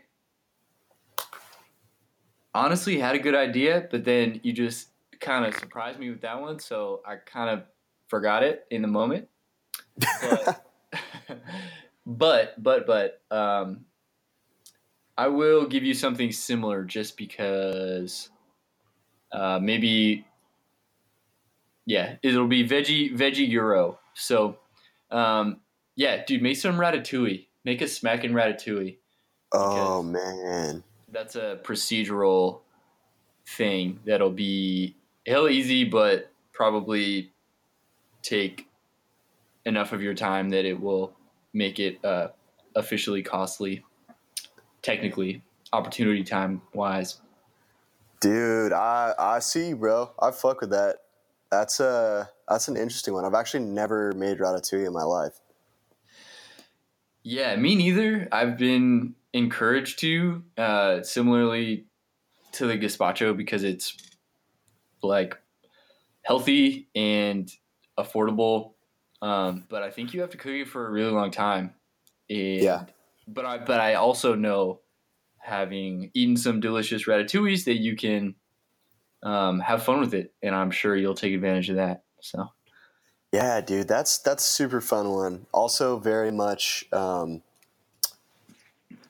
honestly had a good idea, but then you just kind of surprised me with that one. So I kind of forgot it in the moment, but, but, but, but, um, I will give you something similar just because, uh, maybe, yeah, it'll be veggie, veggie gyro. So, um, yeah, dude, make some ratatouille. Make a smacking ratatouille. Oh, man. That's a procedural thing that'll be hell easy, but probably take enough of your time that it will make it uh, officially costly, technically, opportunity time-wise. Dude, I, I see, bro. I fuck with that. That's a that's an interesting one. I've actually never made ratatouille in my life. Yeah, me neither. I've been encouraged to, uh, similarly to the gazpacho, because it's like healthy and affordable. Um, but I think you have to cook it for a really long time. And, yeah. But I but I also know, having eaten some delicious ratatouilles, that you can. Um, have fun with it, and I'm sure you'll take advantage of that. So, yeah, dude, that's that's a super fun one. Also, very much um,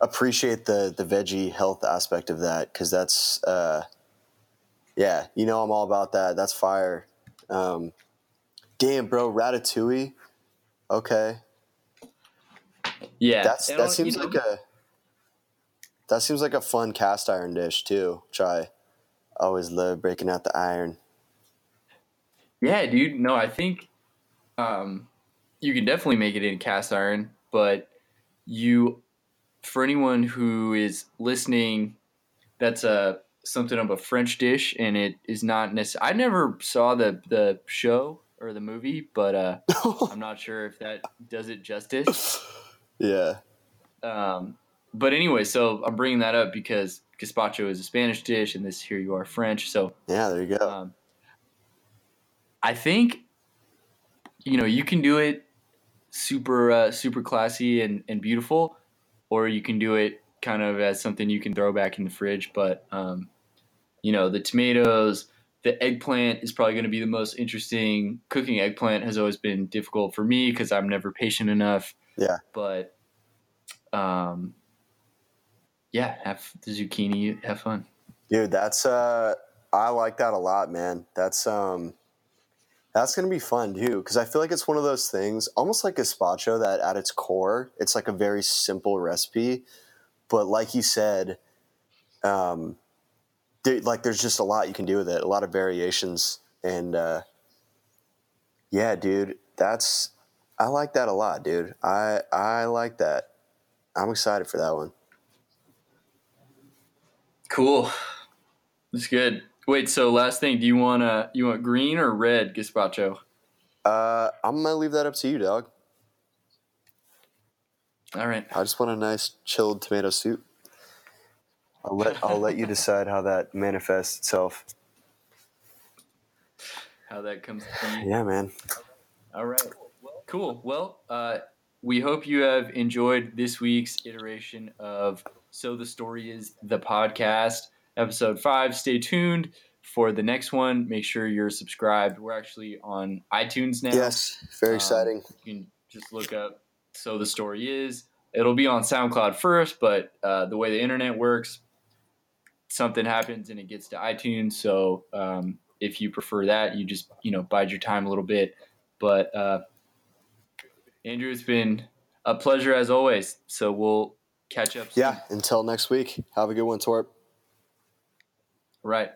appreciate the the veggie health aspect of that, because that's uh, yeah, you know, I'm all about that. That's fire. Um, damn, bro, ratatouille. Okay. Yeah, that's that seems like know. a that seems like a fun cast iron dish too. Try. Always love breaking out the iron. Yeah, dude. No, I think um, you can definitely make it in cast iron, but you, for anyone who is listening, that's a something of a French dish, and it is not necessarily. I never saw the, the show or the movie, but uh, I'm not sure if that does it justice. Yeah. Um, but anyway, so I'm bringing that up because gazpacho is a Spanish dish, and this here you are French. So yeah, there you go. Um, I think, you know, you can do it super, uh, super classy and, and beautiful, or you can do it kind of as something you can throw back in the fridge. But, um, you know, the tomatoes, the eggplant is probably going to be the most interesting. Cooking eggplant has always been difficult for me because I'm never patient enough. Yeah. But, um, yeah, have the zucchini, have fun. Dude, that's uh I like that a lot, man. That's um that's gonna be fun too, because I feel like it's one of those things, almost like gazpacho, that at its core, it's like a very simple recipe. But like you said, um dude, like there's just a lot you can do with it, a lot of variations, and uh yeah, dude, that's I like that a lot, dude. I I like that. I'm excited for that one. Cool. That's good. Wait, so last thing, do you want uh, you want green or red gazpacho? Uh, I'm going to leave that up to you, dog. All right. I just want a nice chilled tomato soup. I'll let I'll let you decide how that manifests itself. How that comes to you. Yeah, man. All right. Cool. Well, uh, we hope you have enjoyed this week's iteration of So the Story Is the Podcast, episode five. Stay tuned for the next one, make sure you're subscribed. We're actually on iTunes now. Yes, very um, exciting. You can just look up So the Story Is. It'll be on SoundCloud first, but uh, the way the internet works, something happens and it gets to iTunes. So um, if you prefer that, you just, you know, bide your time a little bit. But uh, Andrew, it's been a pleasure as always. So we'll catch up soon. Yeah, until next week. Have a good one, Torp. Right.